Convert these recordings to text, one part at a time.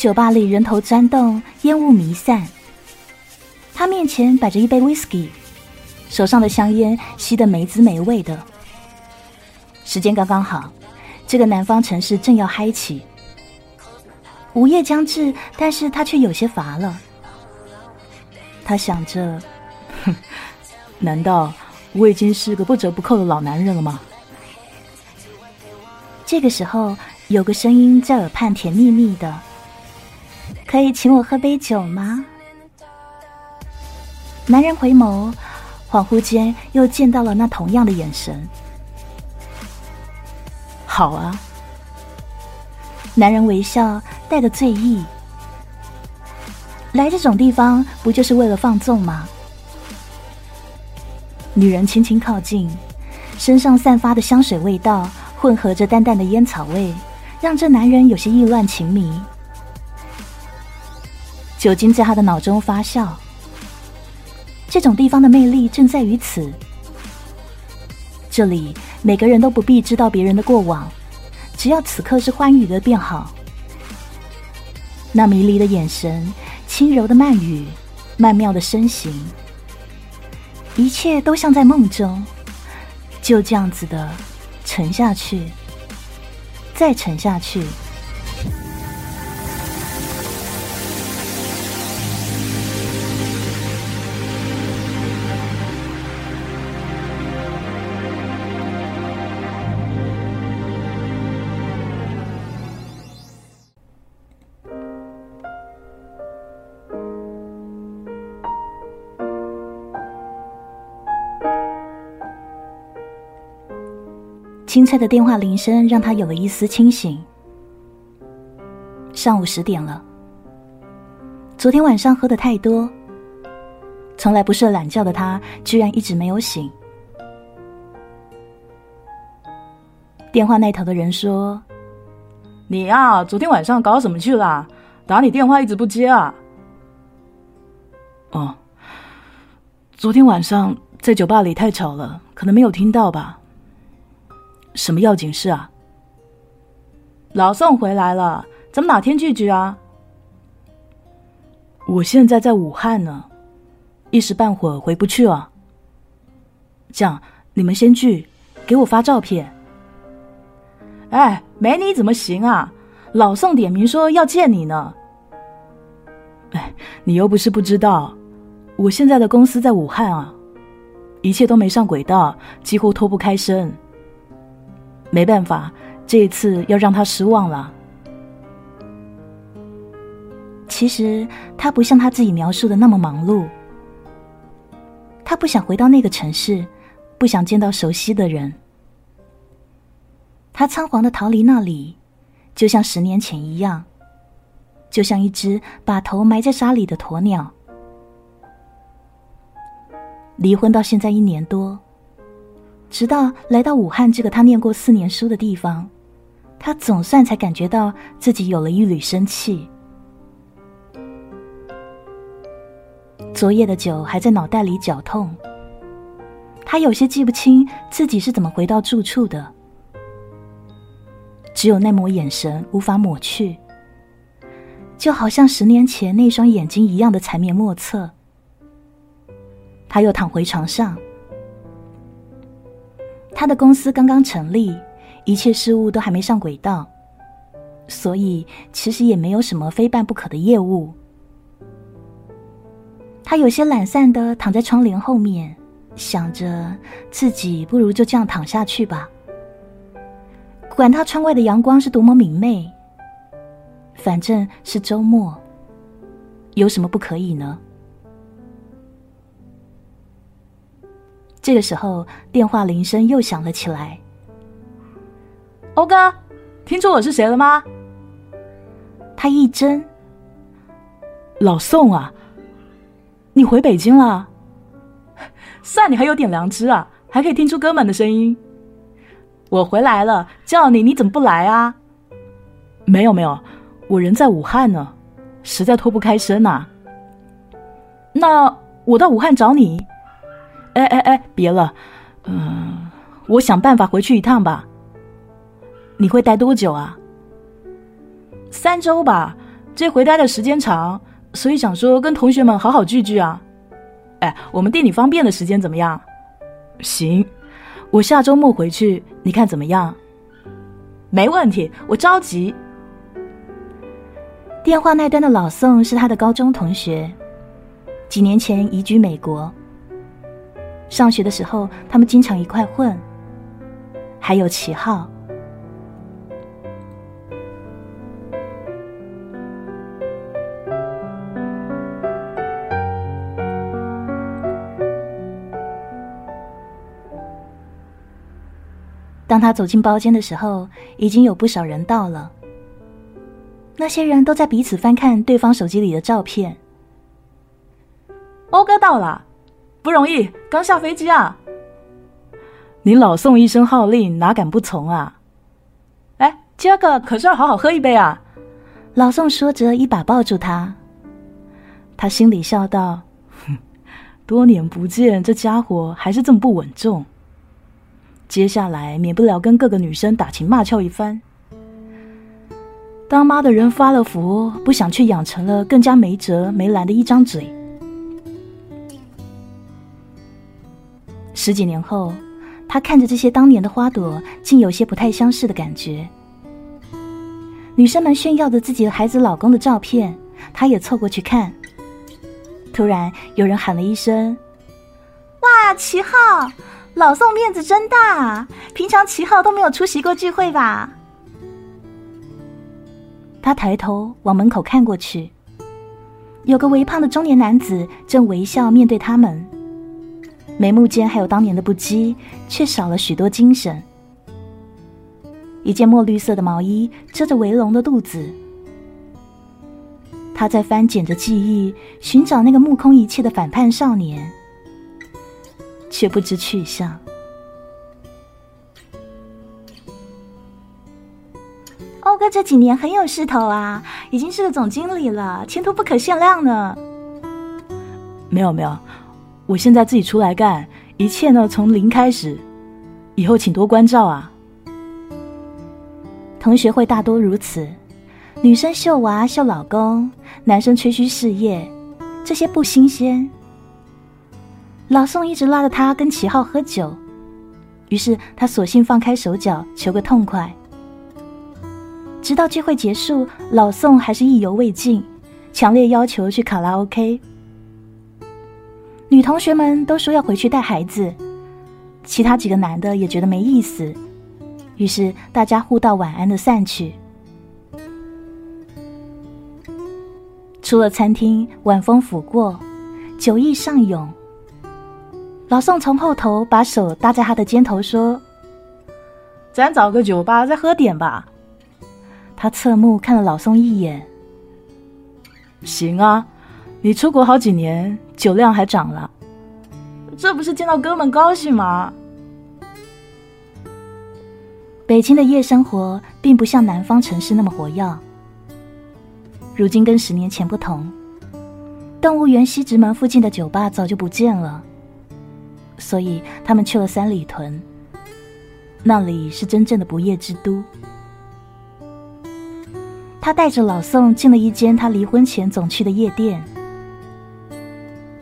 酒吧里人头攒动，烟雾弥散。他面前摆着一杯 whisky， 手上的香烟吸得没滋没味的。时间刚刚好，这个南方城市正要嗨起。午夜将至，但是他却有些乏了。他想着，难道我已经是个不折不扣的老男人了吗？这个时候，有个声音在耳畔甜蜜蜜的，可以请我喝杯酒吗？男人回眸，恍惚间又见到了那同样的眼神。好啊。男人微笑，带着醉意。来这种地方不就是为了放纵吗？女人轻轻靠近，身上散发的香水味道混合着淡淡的烟草味，让这男人有些意乱情迷。酒精在他的脑中发酵，这种地方的魅力正在于此。这里每个人都不必知道别人的过往，只要此刻是欢愉的便好。那迷离的眼神，轻柔的慢语，曼妙的身形，一切都像在梦中，就这样子的沉下去，再沉下去。清脆的电话铃声让他有了一丝清醒。上午10点了，昨天晚上喝得太多，从来不睡懒觉的他居然一直没有醒。电话那头的人说：“你啊，昨天晚上搞什么去啦？打你电话一直不接啊。”“哦，昨天晚上在酒吧里太吵了，可能没有听到吧。”“什么要紧事啊？”“老宋回来了，咱们哪天聚聚啊？”“我现在在武汉呢，一时半会儿回不去啊。这样，你们先聚，给我发照片。”“哎，没你怎么行啊？老宋点名说要见你呢。”“哎，你又不是不知道，我现在的公司在武汉啊，一切都没上轨道，几乎脱不开身。没办法，这一次要让他失望了。”其实他不像他自己描述的那么忙碌，他不想回到那个城市，不想见到熟悉的人。他仓皇地逃离那里，就像10年前一样，就像一只把头埋在沙里的鸵鸟。离婚到现在1年多，直到来到武汉这个他念过4年书的地方，他总算才感觉到自己有了一缕生气。昨夜的酒还在脑袋里绞痛，他有些记不清自己是怎么回到住处的，只有那抹眼神无法抹去，就好像10年前那双眼睛一样的缠绵莫测。他又躺回床上。他的公司刚刚成立，一切事务都还没上轨道，所以其实也没有什么非办不可的业务。他有些懒散地躺在窗帘后面，想着自己不如就这样躺下去吧，管他窗外的阳光是多么明媚，反正是周末，有什么不可以呢？这个时候，电话铃声又响了起来。“欧哥，听出我是谁了吗？”他一怔。“老宋啊，你回北京了？算你还有点良知啊，还可以听出哥们的声音。我回来了，叫你，你怎么不来啊？”“没有没有，我人在武汉呢，实在脱不开身啊。”“那我到武汉找你。”“哎哎哎，别了，我想办法回去一趟吧。”“你会待多久啊？”“3周吧，这回待的时间长，所以想说跟同学们好好聚聚啊。哎，我们店里方便的时间怎么样？行，我下周末回去，你看怎么样？没问题，我着急。电话那端的老宋是他的高中同学，几年前移居美国。上学的时候，他们经常一块混，还有齐浩。当他走进包间的时候，已经有不少人到了。那些人都在彼此翻看对方手机里的照片。欧哥到了，不容易，刚下飞机啊。你老宋一声号令，哪敢不从啊？哎，今儿个可是要好好喝一杯啊！老宋说着，一把抱住他。他心里笑道：“多年不见，这家伙还是这么不稳重。”接下来免不了跟各个女生打情骂俏一番。当妈的人发了福，不想却养成了更加没辙没拦的一张嘴。十几年后，他看着这些当年的花朵，竟有些不太相似的感觉。女生们炫耀着自己的孩子老公的照片，他也凑过去看。突然有人喊了一声：“哇，齐浩！老宋面子真大，平常齐浩都没有出席过聚会吧？”他抬头往门口看过去，有个微胖的中年男子正微笑面对他们，眉目间还有当年的不羁，却少了许多精神。一件墨绿色的毛衣遮着围隆的肚子，他在翻检着记忆，寻找那个目空一切的反叛少年，却不知去向。欧哥这几年很有势头啊，已经是个总经理了，前途不可限量呢。没有没有，我现在自己出来干，一切呢从零开始，以后请多关照啊。同学会大多如此，女生秀娃秀老公，男生吹嘘事业，这些不新鲜。老宋一直拉着他跟齐浩喝酒，于是他索性放开手脚，求个痛快。直到聚会结束，老宋还是意犹未尽，强烈要求去卡拉 OK。 女同学们都说要回去带孩子，其他几个男的也觉得没意思，于是大家互道晚安的散去。出了餐厅，晚风拂过，酒意上涌。老宋从后头把手搭在他的肩头说：“咱找个酒吧再喝点吧。”他侧目看了老宋一眼：“行啊，你出国好几年，酒量还涨了，这不是见到哥们高兴吗？”北京的夜生活并不像南方城市那么活跃，如今跟10年前不同，动物园西直门附近的酒吧早就不见了，所以他们去了三里屯，那里是真正的不夜之都。他带着老宋进了一间他离婚前总去的夜店，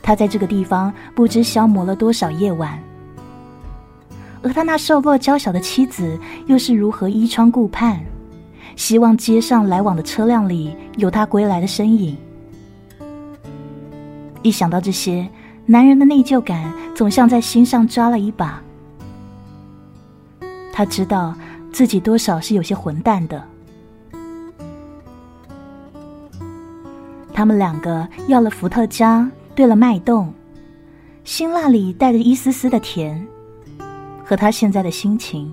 他在这个地方不知消磨了多少夜晚，而他那瘦弱娇小的妻子又是如何依窗顾盼，希望街上来往的车辆里有他归来的身影。一想到这些，男人的内疚感总像在心上抓了一把。他知道自己多少是有些混蛋的。他们两个要了伏特加，兑了脉动，辛辣里带着一丝丝的甜，和他现在的心情。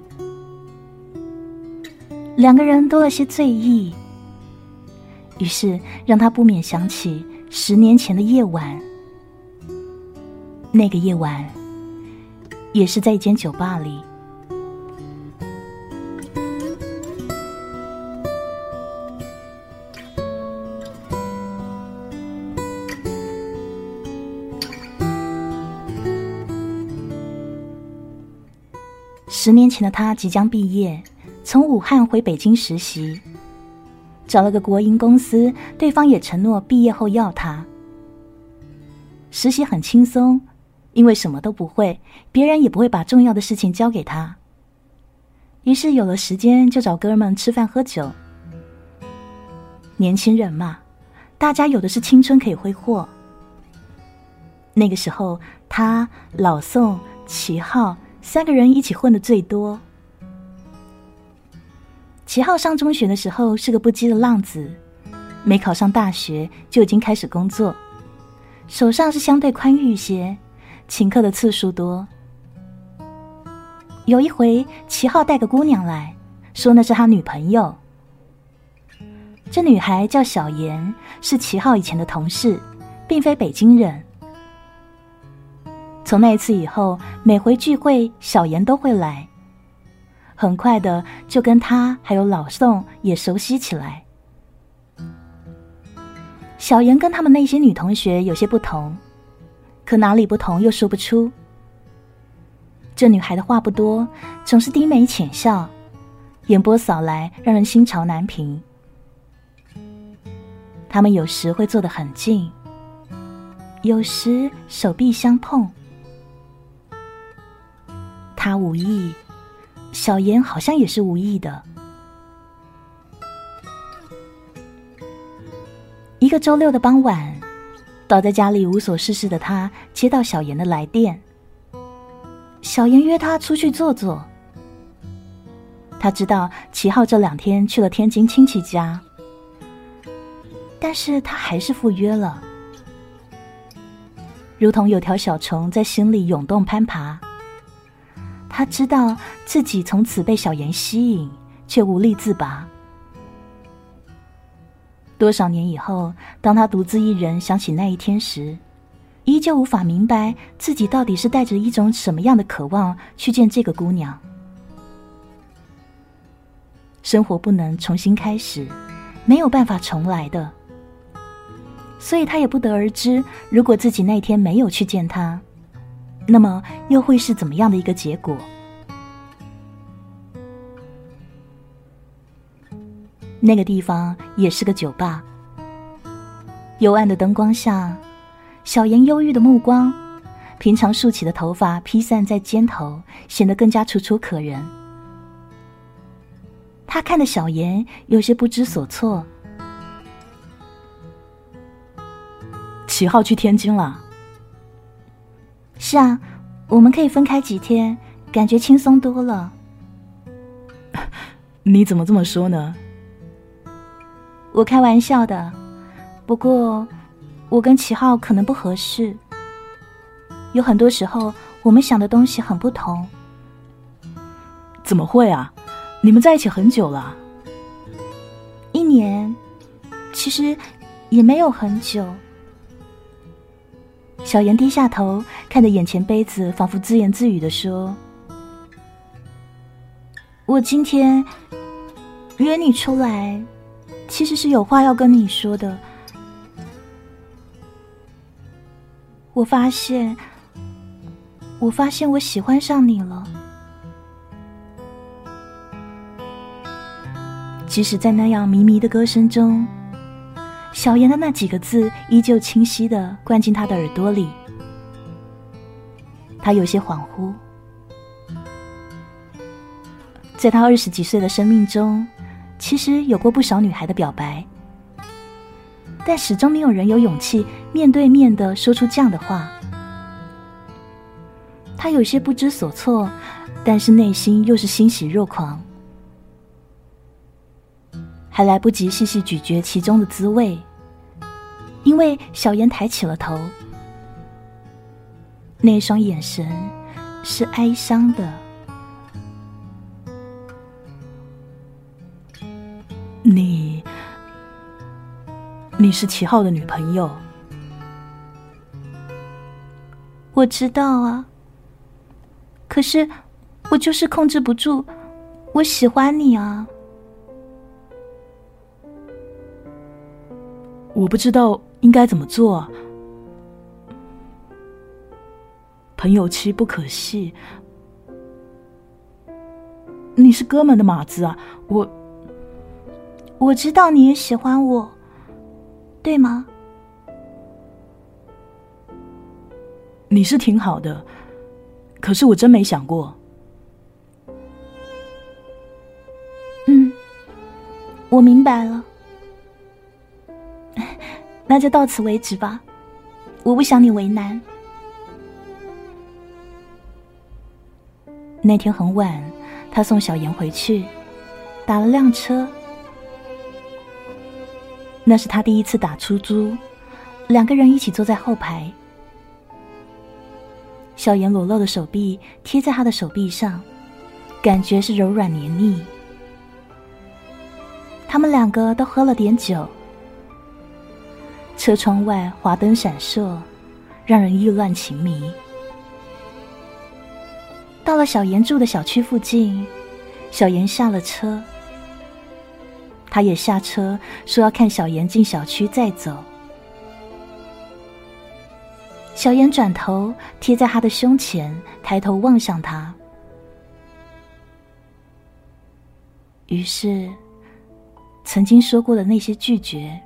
两个人多了些醉意，于是让他不免想起10年前的夜晚。那个夜晚，也是在一间酒吧里。10年前的他即将毕业，从武汉回北京实习，找了个国营公司，对方也承诺毕业后要他。实习很轻松，因为什么都不会，别人也不会把重要的事情交给他。于是有了时间就找哥们吃饭喝酒。年轻人嘛，大家有的是青春可以挥霍。那个时候他、老宋、齐浩三个人一起混得最多。齐浩上中学的时候是个不羁的浪子，没考上大学就已经开始工作，手上是相对宽裕一些，请客的次数多。有一回齐浩带个姑娘来，说那是他女朋友。这女孩叫小妍，是齐浩以前的同事，并非北京人。从那一次以后，每回聚会小妍都会来，很快的就跟他还有老宋也熟悉起来。小妍跟他们那些女同学有些不同，可哪里不同又说不出。这女孩的话不多，总是低眉浅笑，眼波扫来让人心潮难平。他们有时会坐得很近，有时手臂相碰。他无意，小妍好像也是无意的。一个周六的傍晚，倒在家里无所事事的他接到小妍的来电，小妍约他出去坐坐。他知道齐浩这两天去了天津亲戚家，但是他还是赴约了。如同有条小虫在心里涌动攀爬，他知道自己从此被小妍吸引，却无力自拔。多少年以后，当他独自一人想起那一天时，依旧无法明白自己到底是带着一种什么样的渴望去见这个姑娘。生活不能重新开始，没有办法重来的，所以他也不得而知，如果自己那天没有去见她，那么又会是怎么样的一个结果？那个地方也是个酒吧，幽暗的灯光下，小妍忧郁的目光，平常竖起的头发披散在肩头，显得更加楚楚可人。他看得小妍有些不知所措。齐浩去天津了？是啊，我们可以分开几天，感觉轻松多了。你怎么这么说呢？我开玩笑的，不过我跟齐浩可能不合适，有很多时候我们想的东西很不同。怎么会啊？你们在一起很久了？1年，其实也没有很久。小妍低下头，看着眼前杯子，仿佛自言自语地说：“我今天约你出来，其实是有话要跟你说的。我发现我喜欢上你了。”即使在那样迷迷的歌声中，小妍的那几个字依旧清晰地灌进他的耳朵里，他有些恍惚。在他20几岁的生命中，其实有过不少女孩的表白，但始终没有人有勇气面对面地说出这样的话。他有些不知所措，但是内心又是欣喜若狂。还来不及细细咀嚼其中的滋味，因为小妍抬起了头，那双眼神是哀伤的。你是齐浩的女朋友？我知道啊，可是我就是控制不住，我喜欢你啊。我不知道应该怎么做，朋友妻不可戏。你是哥们的马子啊，我我知道你也喜欢我，对吗？你是挺好的，可是我真没想过。我明白了。那就到此为止吧，我不想你为难。那天很晚，他送小妍回去，打了辆车。那是他第一次打出租，两个人一起坐在后排。小妍裸露的手臂贴在他的手臂上，感觉是柔软黏腻。他们两个都喝了点酒，车窗外华灯闪烁，让人意乱情迷。到了小妍住的小区附近，小妍下了车，他也下车，说要看小妍进小区再走。小妍转头贴在他的胸前，抬头望向他，于是曾经说过的那些拒绝，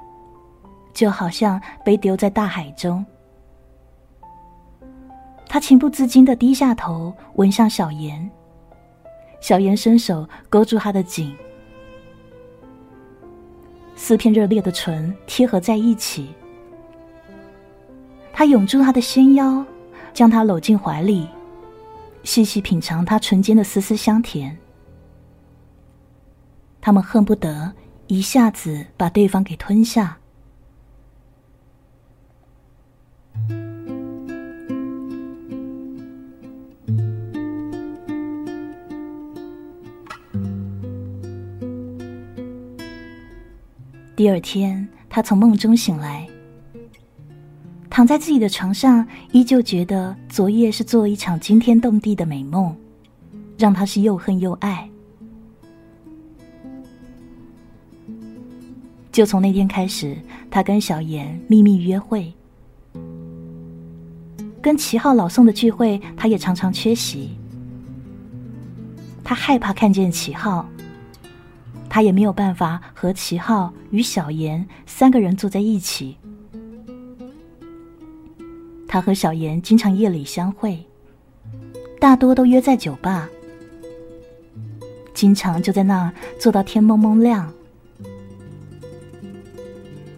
就好像被丢在大海中。他情不自禁地低下头，吻上小妍。小妍伸手勾住他的颈，四片热烈的唇贴合在一起。他拥住他的纤腰，将她搂进怀里，细细品尝她唇间的丝丝香甜。他们恨不得一下子把对方给吞下。第二天，他从梦中醒来，躺在自己的床上，依旧觉得昨夜是做了一场惊天动地的美梦，让他是又恨又爱。就从那天开始，他跟小妍秘密约会，跟齐浩老宋的聚会他也常常缺席。他害怕看见齐浩，他也没有办法和齐浩与小妍三个人坐在一起。他和小妍经常夜里相会，大多都约在酒吧，经常就在那坐到天蒙蒙亮。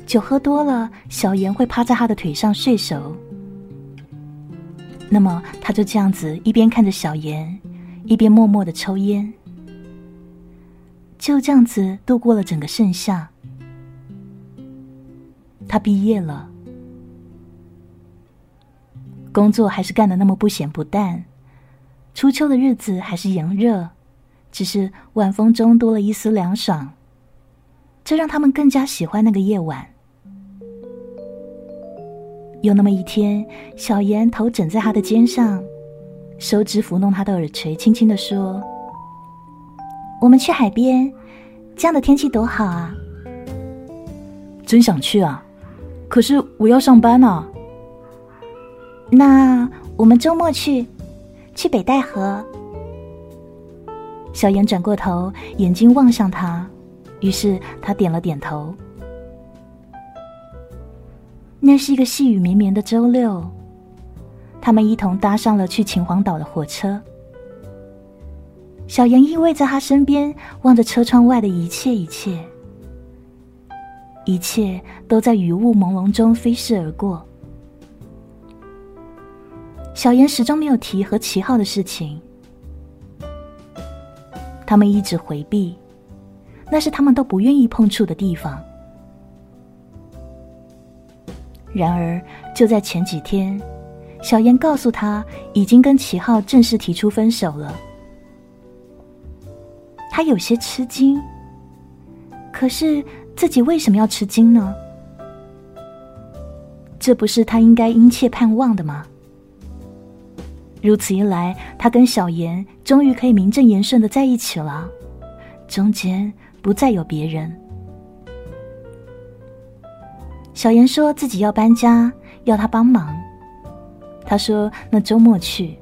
酒喝多了，小妍会趴在他的腿上睡熟。那么他就这样子一边看着小妍，一边默默地抽烟。就这样子度过了整个盛夏。他毕业了，工作还是干得那么不咸不淡，初秋的日子还是炎热，只是晚风中多了一丝凉爽，这让他们更加喜欢那个夜晚。有那么一天，小妍头枕在他的肩上，手指抚弄他的耳垂，轻轻地说：“我们去海边，这样的天气多好啊！”“真想去啊，可是我要上班啊。”“那我们周末去北戴河。”小妍转过头，眼睛望向他，于是他点了点头。那是一个细雨绵绵的周六，他们一同搭上了去秦皇岛的火车。小妍依偎在他身边，望着车窗外的一切，一切都在雨雾朦胧中飞逝而过。小妍始终没有提和齐浩的事情，他们一直回避，那是他们都不愿意碰触的地方。然而就在前几天，小妍告诉他已经跟齐浩正式提出分手了。他有些吃惊，可是自己为什么要吃惊呢？这不是他应该殷切盼望的吗？如此一来，他跟小妍终于可以名正言顺的在一起了，中间不再有别人。小妍说自己要搬家，要他帮忙，他说那周末去，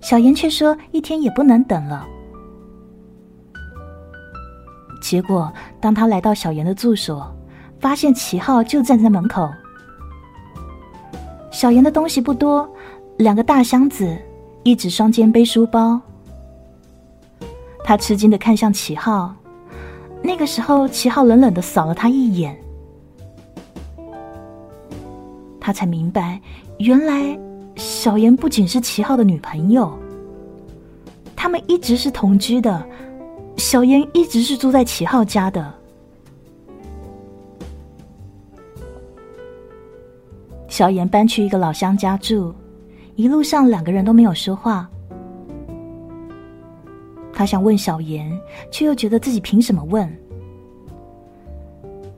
小妍却说一天也不能等了。结果当他来到小妍的住所，发现齐浩就站在门口。小妍的东西不多，2个大箱子，一只双肩背书包。他吃惊地看向齐浩，那个时候齐浩冷冷地扫了他一眼。他才明白，原来小妍不仅是齐浩的女朋友，他们一直是同居的，小妍一直是住在齐浩家的。小妍搬去一个老乡家住，一路上2个人都没有说话。他想问小妍，却又觉得自己凭什么问。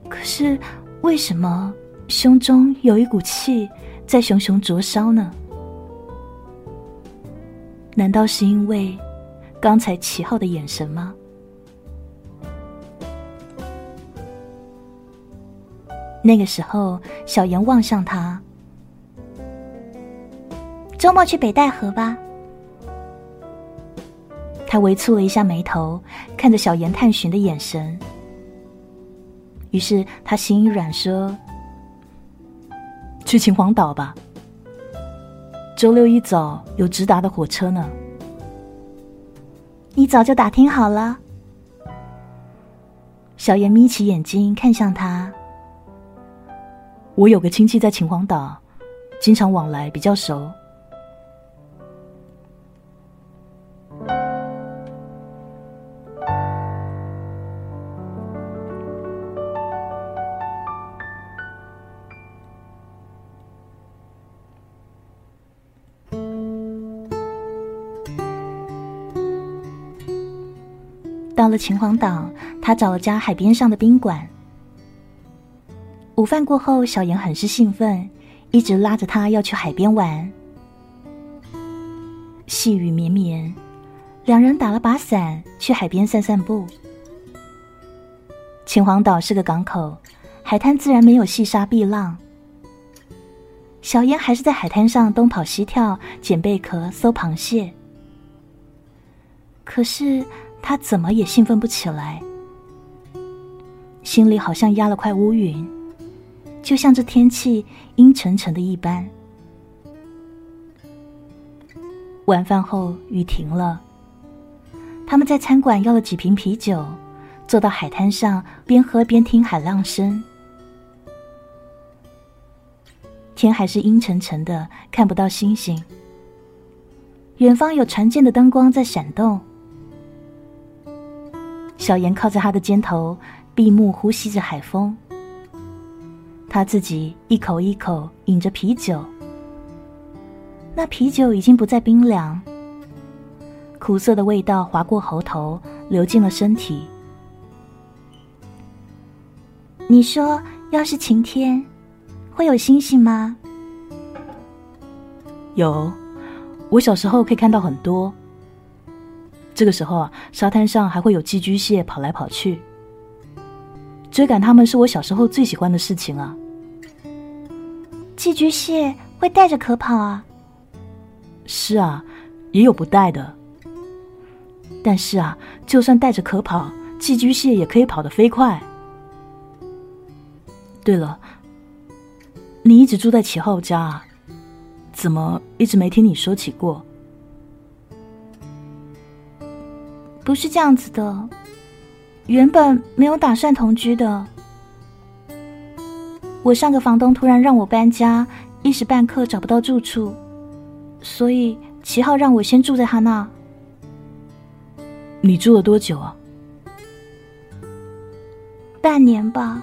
可是为什么胸中有一股气在熊熊灼烧呢？难道是因为刚才齐浩的眼神吗？那个时候小妍望向他，周末去北戴河吧。他微蹙了一下眉头，看着小妍探寻的眼神，于是他心一软说，去秦皇岛吧，周6一早有直达的火车呢。一早就打听好了。小妍眯起眼睛看向他，我有个亲戚在秦皇岛，经常往来，比较熟。到了秦皇岛，他找了家海边上的宾馆。午饭过后，小妍很是兴奋，一直拉着他要去海边玩。细雨绵绵，2人打了把伞去海边散散步。秦皇岛是个港口，海滩自然没有细沙碧浪。小妍还是在海滩上东跑西跳，捡贝壳，搜螃蟹。可是他怎么也兴奋不起来，心里好像压了块乌云，就像这天气阴沉沉的一般。晚饭后雨停了，他们在餐馆要了几瓶啤酒，坐到海滩上边喝边听海浪声。天还是阴沉沉的，看不到星星，远方有船舰的灯光在闪动。小妍靠在他的肩头，闭目呼吸着海风，他自己一口一口饮着啤酒。那啤酒已经不再冰凉，苦涩的味道划过喉头，流进了身体。你说要是晴天会有星星吗？有，我小时候可以看到很多。这个时候啊，沙滩上还会有寄居蟹跑来跑去，追赶它们是我小时候最喜欢的事情啊。寄居蟹会带着壳跑啊？是啊，也有不带的。但是啊，就算带着壳跑，寄居蟹也可以跑得飞快。对了，你一直住在齐浩家啊？怎么一直没听你说起过？不是这样子的，原本没有打算同居的。我上个房东突然让我搬家，一时半刻找不到住处，所以齐浩让我先住在他那。你住了多久啊？半年吧。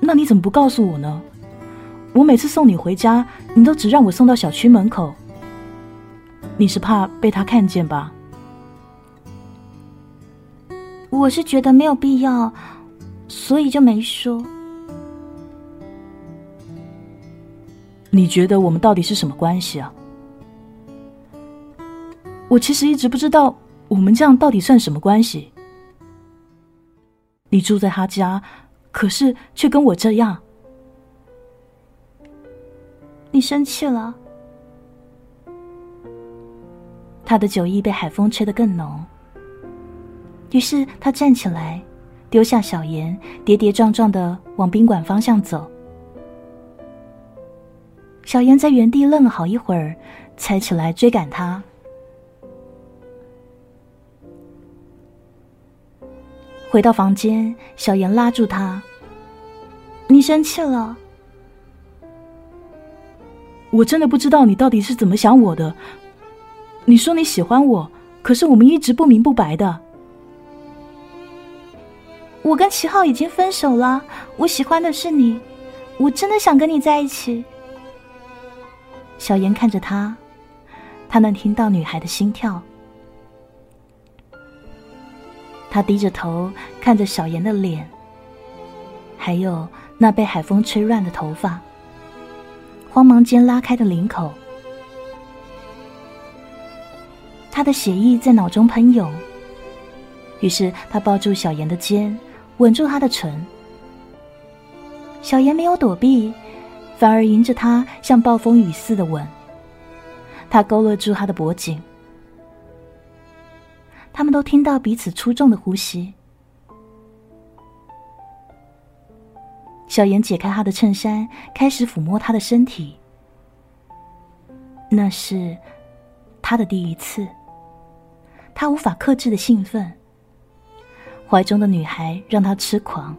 那你怎么不告诉我呢？我每次送你回家，你都只让我送到小区门口，你是怕被他看见吧？我是觉得没有必要，所以就没说。你觉得我们到底是什么关系啊？我其实一直不知道我们这样到底算什么关系。你住在他家，可是却跟我这样。你生气了？他的酒意被海风吹得更浓，于是他站起来，丢下小妍，跌跌撞撞地往宾馆方向走。小妍在原地愣了好一会儿，才起来追赶他。回到房间，小妍拉住他：“你生气了？”“我真的不知道你到底是怎么想我的。你说你喜欢我，可是我们一直不明不白的。”“我跟齐浩已经分手了，我喜欢的是你，我真的想跟你在一起。”小妍看着他，他能听到女孩的心跳。他低着头看着小妍的脸，还有那被海风吹乱的头发，慌忙间拉开的领口。他的血液在脑中喷涌，于是他抱住小妍的肩，吻住她的唇。小妍没有躲避，反而迎着他像暴风雨似的吻。他勾勒住她的脖颈。他们都听到彼此出众的呼吸。小妍解开他的衬衫，开始抚摸他的身体。那是他的第一次，他无法克制的兴奋。怀中的女孩让他痴狂。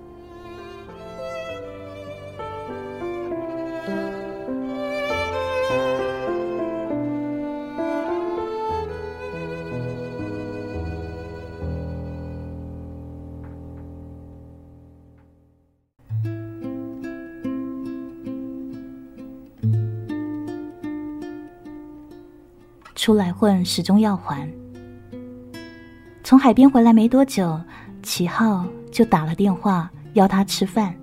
出来混始终要还。从海边回来没多久，齐浩就打了电话邀他吃饭。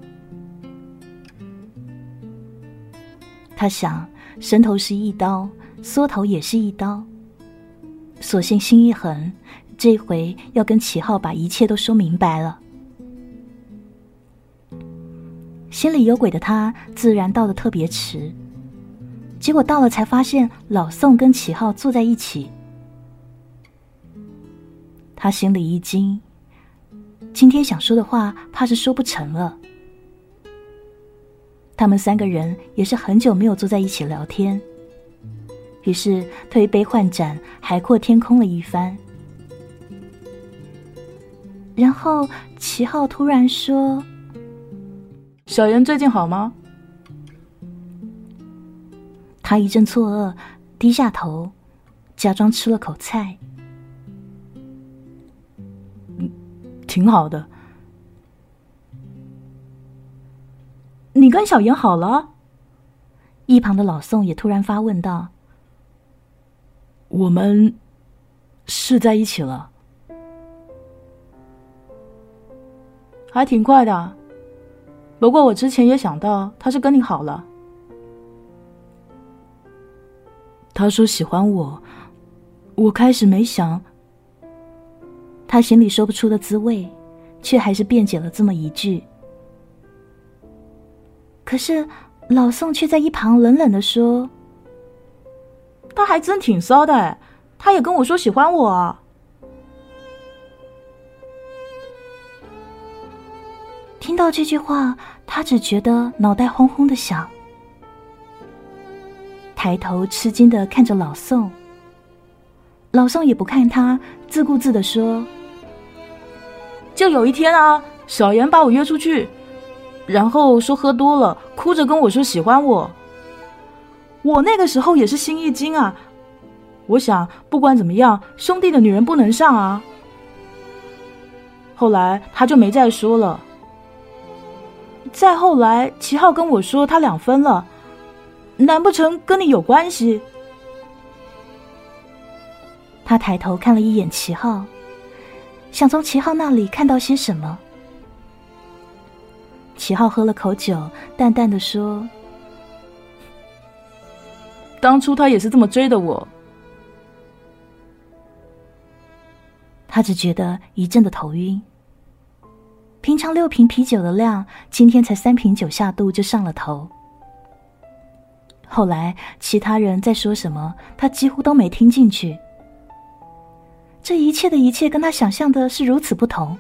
他想，伸头是一刀，缩头也是一刀，索性心一横，这回要跟齐浩把一切都说明白了。心里有鬼的他自然到得特别迟，结果到了才发现老宋跟齐浩坐在一起。他心里一惊，今天想说的话怕是说不成了。他们三个人也是很久没有坐在一起聊天，于是推杯换盏，海阔天空了一番。然后齐浩突然说：“小妍最近好吗？”他一阵错愕，低下头，假装吃了口菜。“挺好的。”“你跟小妍好了？”一旁的老宋也突然发问道。“我们是在一起了。”“还挺快的，不过我之前也想到他是跟你好了。”“他说喜欢我，我开始没想。”他心里说不出的滋味，却还是辩解了这么一句。可是老宋却在一旁冷冷地说：“他还真挺骚的，他也跟我说喜欢我啊。”听到这句话，他只觉得脑袋轰轰的响。抬头吃惊地看着老宋，老宋也不看他，自顾自地说：“就有一天啊，小妍把我约出去，然后说喝多了，哭着跟我说喜欢我。我那个时候也是心一惊啊，我想不管怎么样，兄弟的女人不能上啊。后来他就没再说了。再后来，齐浩跟我说他两分了。难不成跟你有关系？”他抬头看了一眼齐浩，想从齐浩那里看到些什么。齐浩喝了口酒，淡淡的说：“当初他也是这么追的我。”他只觉得一阵的头晕，平常6瓶啤酒的量，今天才3瓶酒下肚就上了头。后来其他人在说什么，他几乎都没听进去。这一切的一切跟他想象的是如此不同。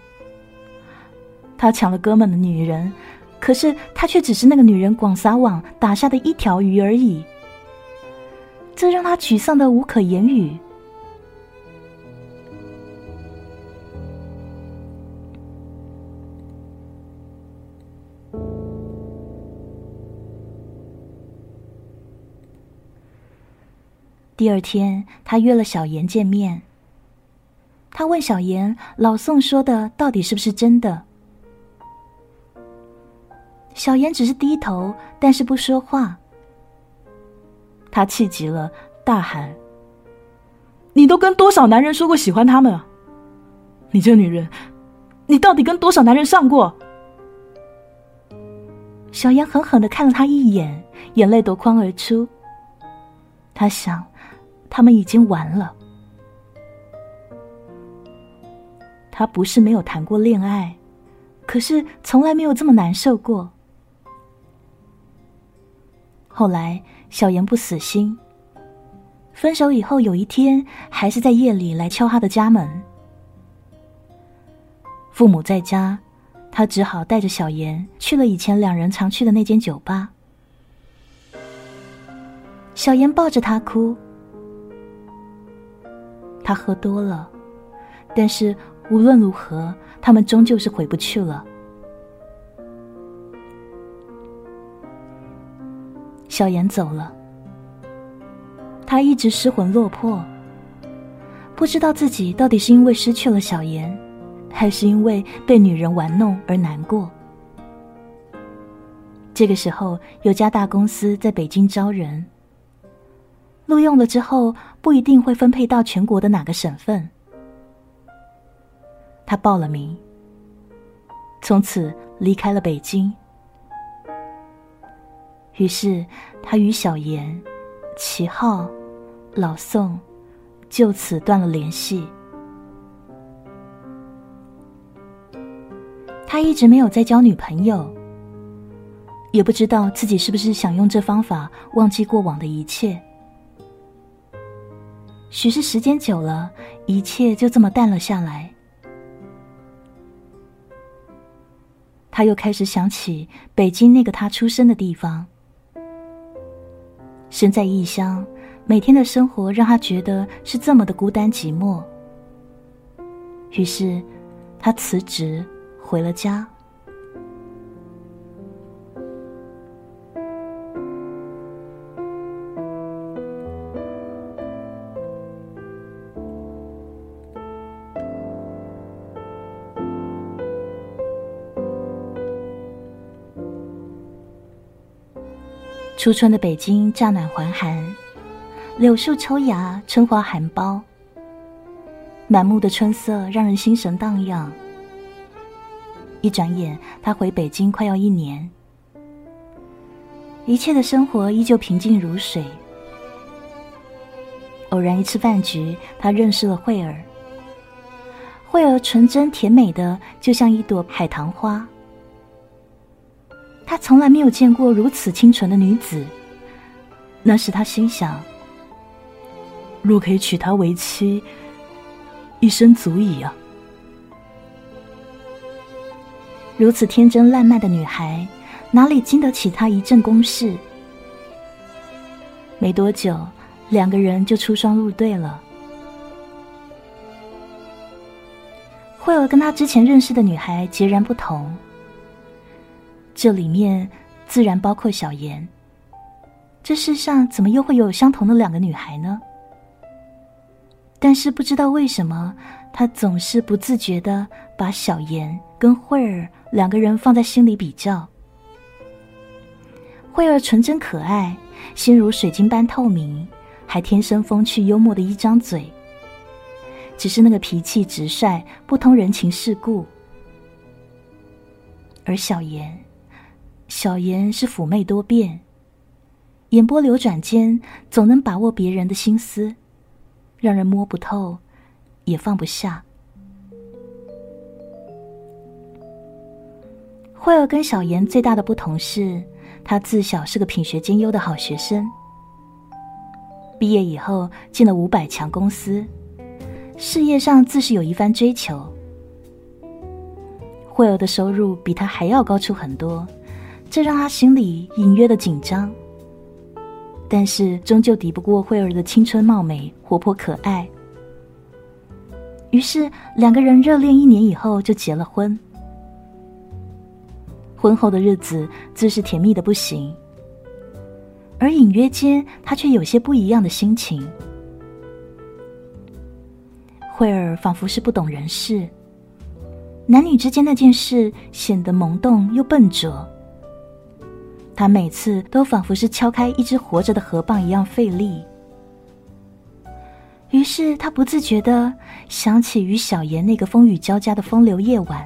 他抢了哥们的女人，可是他却只是那个女人广撒网打下的一条鱼而已。这让他沮丧得无可言语。第二天，他约了小妍见面。他问小妍，老宋说的到底是不是真的？小妍只是低头，但是不说话。他气急了，大喊：“你都跟多少男人说过喜欢他们啊？你这女人，你到底跟多少男人上过？”小妍狠狠地看了他一眼，眼泪夺眶而出。他想，他们已经完了。他不是没有谈过恋爱，可是从来没有这么难受过。后来，小妍不死心。分手以后有一天，还是在夜里来敲他的家门。父母在家，他只好带着小妍去了以前两人常去的那间酒吧。小妍抱着他哭，他喝多了，但是无论如何，他们终究是回不去了。小妍走了，他一直失魂落魄，不知道自己到底是因为失去了小妍，还是因为被女人玩弄而难过。这个时候，有家大公司在北京招人。录用了之后，不一定会分配到全国的哪个省份。他报了名，从此离开了北京。于是，他与小妍、齐浩、老宋就此断了联系。他一直没有再交女朋友，也不知道自己是不是想用这方法忘记过往的一切。许是时间久了，一切就这么淡了下来。他又开始想起北京那个他出生的地方。身在异乡，每天的生活让他觉得是这么的孤单寂寞。于是，他辞职回了家。初春的北京乍暖还寒，柳树抽芽，春花含苞，满目的春色让人心神荡漾。一转眼，他回北京快要一年，一切的生活依旧平静如水。偶然一次饭局，他认识了慧儿。慧儿纯真甜美的，就像一朵海棠花。他从来没有见过如此清纯的女子，那时他心想，若可以娶她为妻，一生足矣啊。如此天真烂漫的女孩，哪里经得起他一阵攻势？没多久，两个人就出双入对了。慧儿跟他之前认识的女孩截然不同，这里面自然包括小妍。这世上怎么又会有相同的两个女孩呢？但是不知道为什么，他总是不自觉地把小妍跟慧儿两个人放在心里比较。慧儿纯真可爱，心如水晶般透明，还天生风趣幽默的一张嘴，只是那个脾气直率，不通人情世故。而小妍是妩媚多变，眼波流转间总能把握别人的心思，让人摸不透也放不下。慧儿跟小妍最大的不同是，她自小是个品学兼优的好学生，毕业以后进了500强公司，事业上自是有一番追求。惠儿的收入比他还要高出很多，这让他心里隐约的紧张。但是终究抵不过惠儿的青春貌美、活泼可爱。于是两个人热恋1年以后就结了婚。婚后的日子自是甜蜜的不行，而隐约间他却有些不一样的心情。惠儿仿佛是不懂人事，男女之间那件事显得懵懂又笨拙，他每次都仿佛是敲开一只活着的河蚌一样费力。于是他不自觉地想起与小妍那个风雨交加的风流夜晚，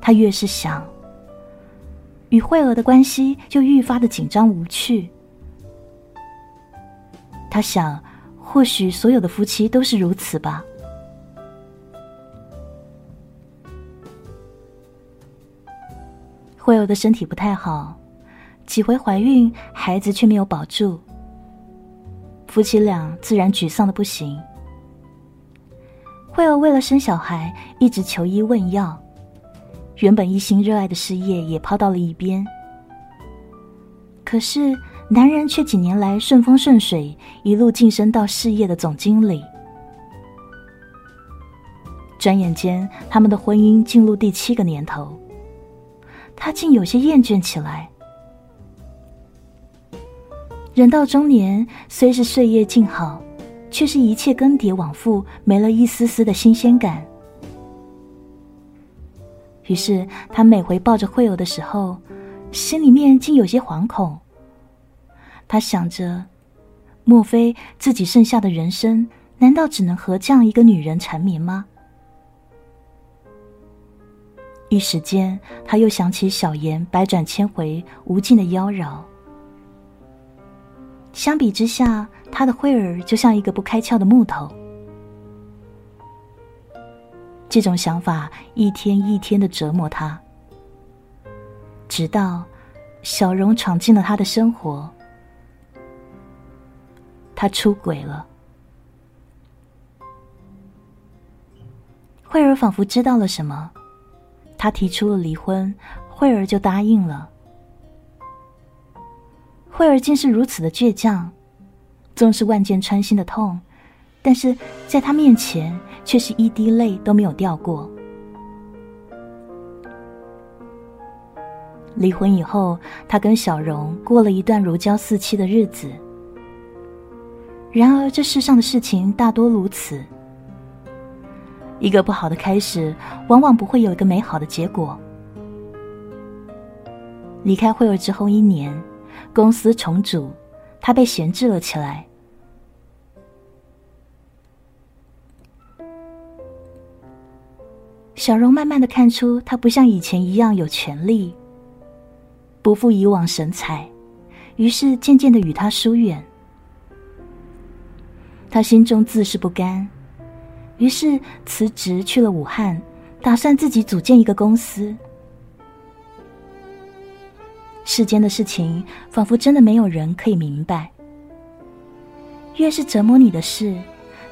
他越是想，与惠儿的关系就愈发的紧张无趣。他想，或许所有的夫妻都是如此吧。惠儿的身体不太好，几回怀孕，孩子却没有保住，夫妻俩自然沮丧的不行。惠儿为了生小孩，一直求医问药，原本一心热爱的事业也抛到了一边。可是男人却几年来顺风顺水，一路晋升到事业的总经理。转眼间他们的婚姻进入第7个年头，他竟有些厌倦起来。人到中年，虽是岁月静好，却是一切更迭往复，没了一丝丝的新鲜感。于是他每回抱着惠儿的时候，心里面竟有些惶恐。他想着，莫非自己剩下的人生难道只能和这样一个女人缠绵吗？一时间他又想起小妍百转千回无尽的妖娆。相比之下，他的惠儿就像一个不开窍的木头。这种想法一天一天的折磨他，直到小蓉闯进了他的生活。他出轨了。惠儿仿佛知道了什么，他提出了离婚，惠儿就答应了。惠儿竟是如此的倔强，纵是万箭穿心的痛，但是在他面前却是一滴泪都没有掉过。离婚以后，他跟小蓉过了一段如胶似漆的日子。然而这世上的事情大多如此，一个不好的开始往往不会有一个美好的结果。离开惠儿之后1年，公司重组，他被闲置了起来。小蓉慢慢地看出他不像以前一样有权利，不复以往神采，于是渐渐地与他疏远。他心中自是不甘，于是辞职去了武汉，打算自己组建一个公司。世间的事情仿佛真的没有人可以明白，越是折磨你的事，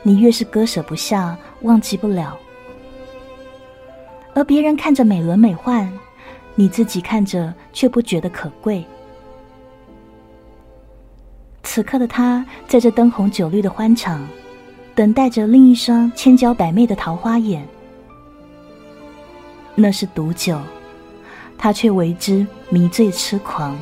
你越是割舍不下，忘记不了。而别人看着美轮美奂，你自己看着却不觉得可贵。此刻的他在这灯红酒绿的欢场，等待着另一双千娇百媚的桃花眼。那是毒酒，他却为之迷醉痴狂。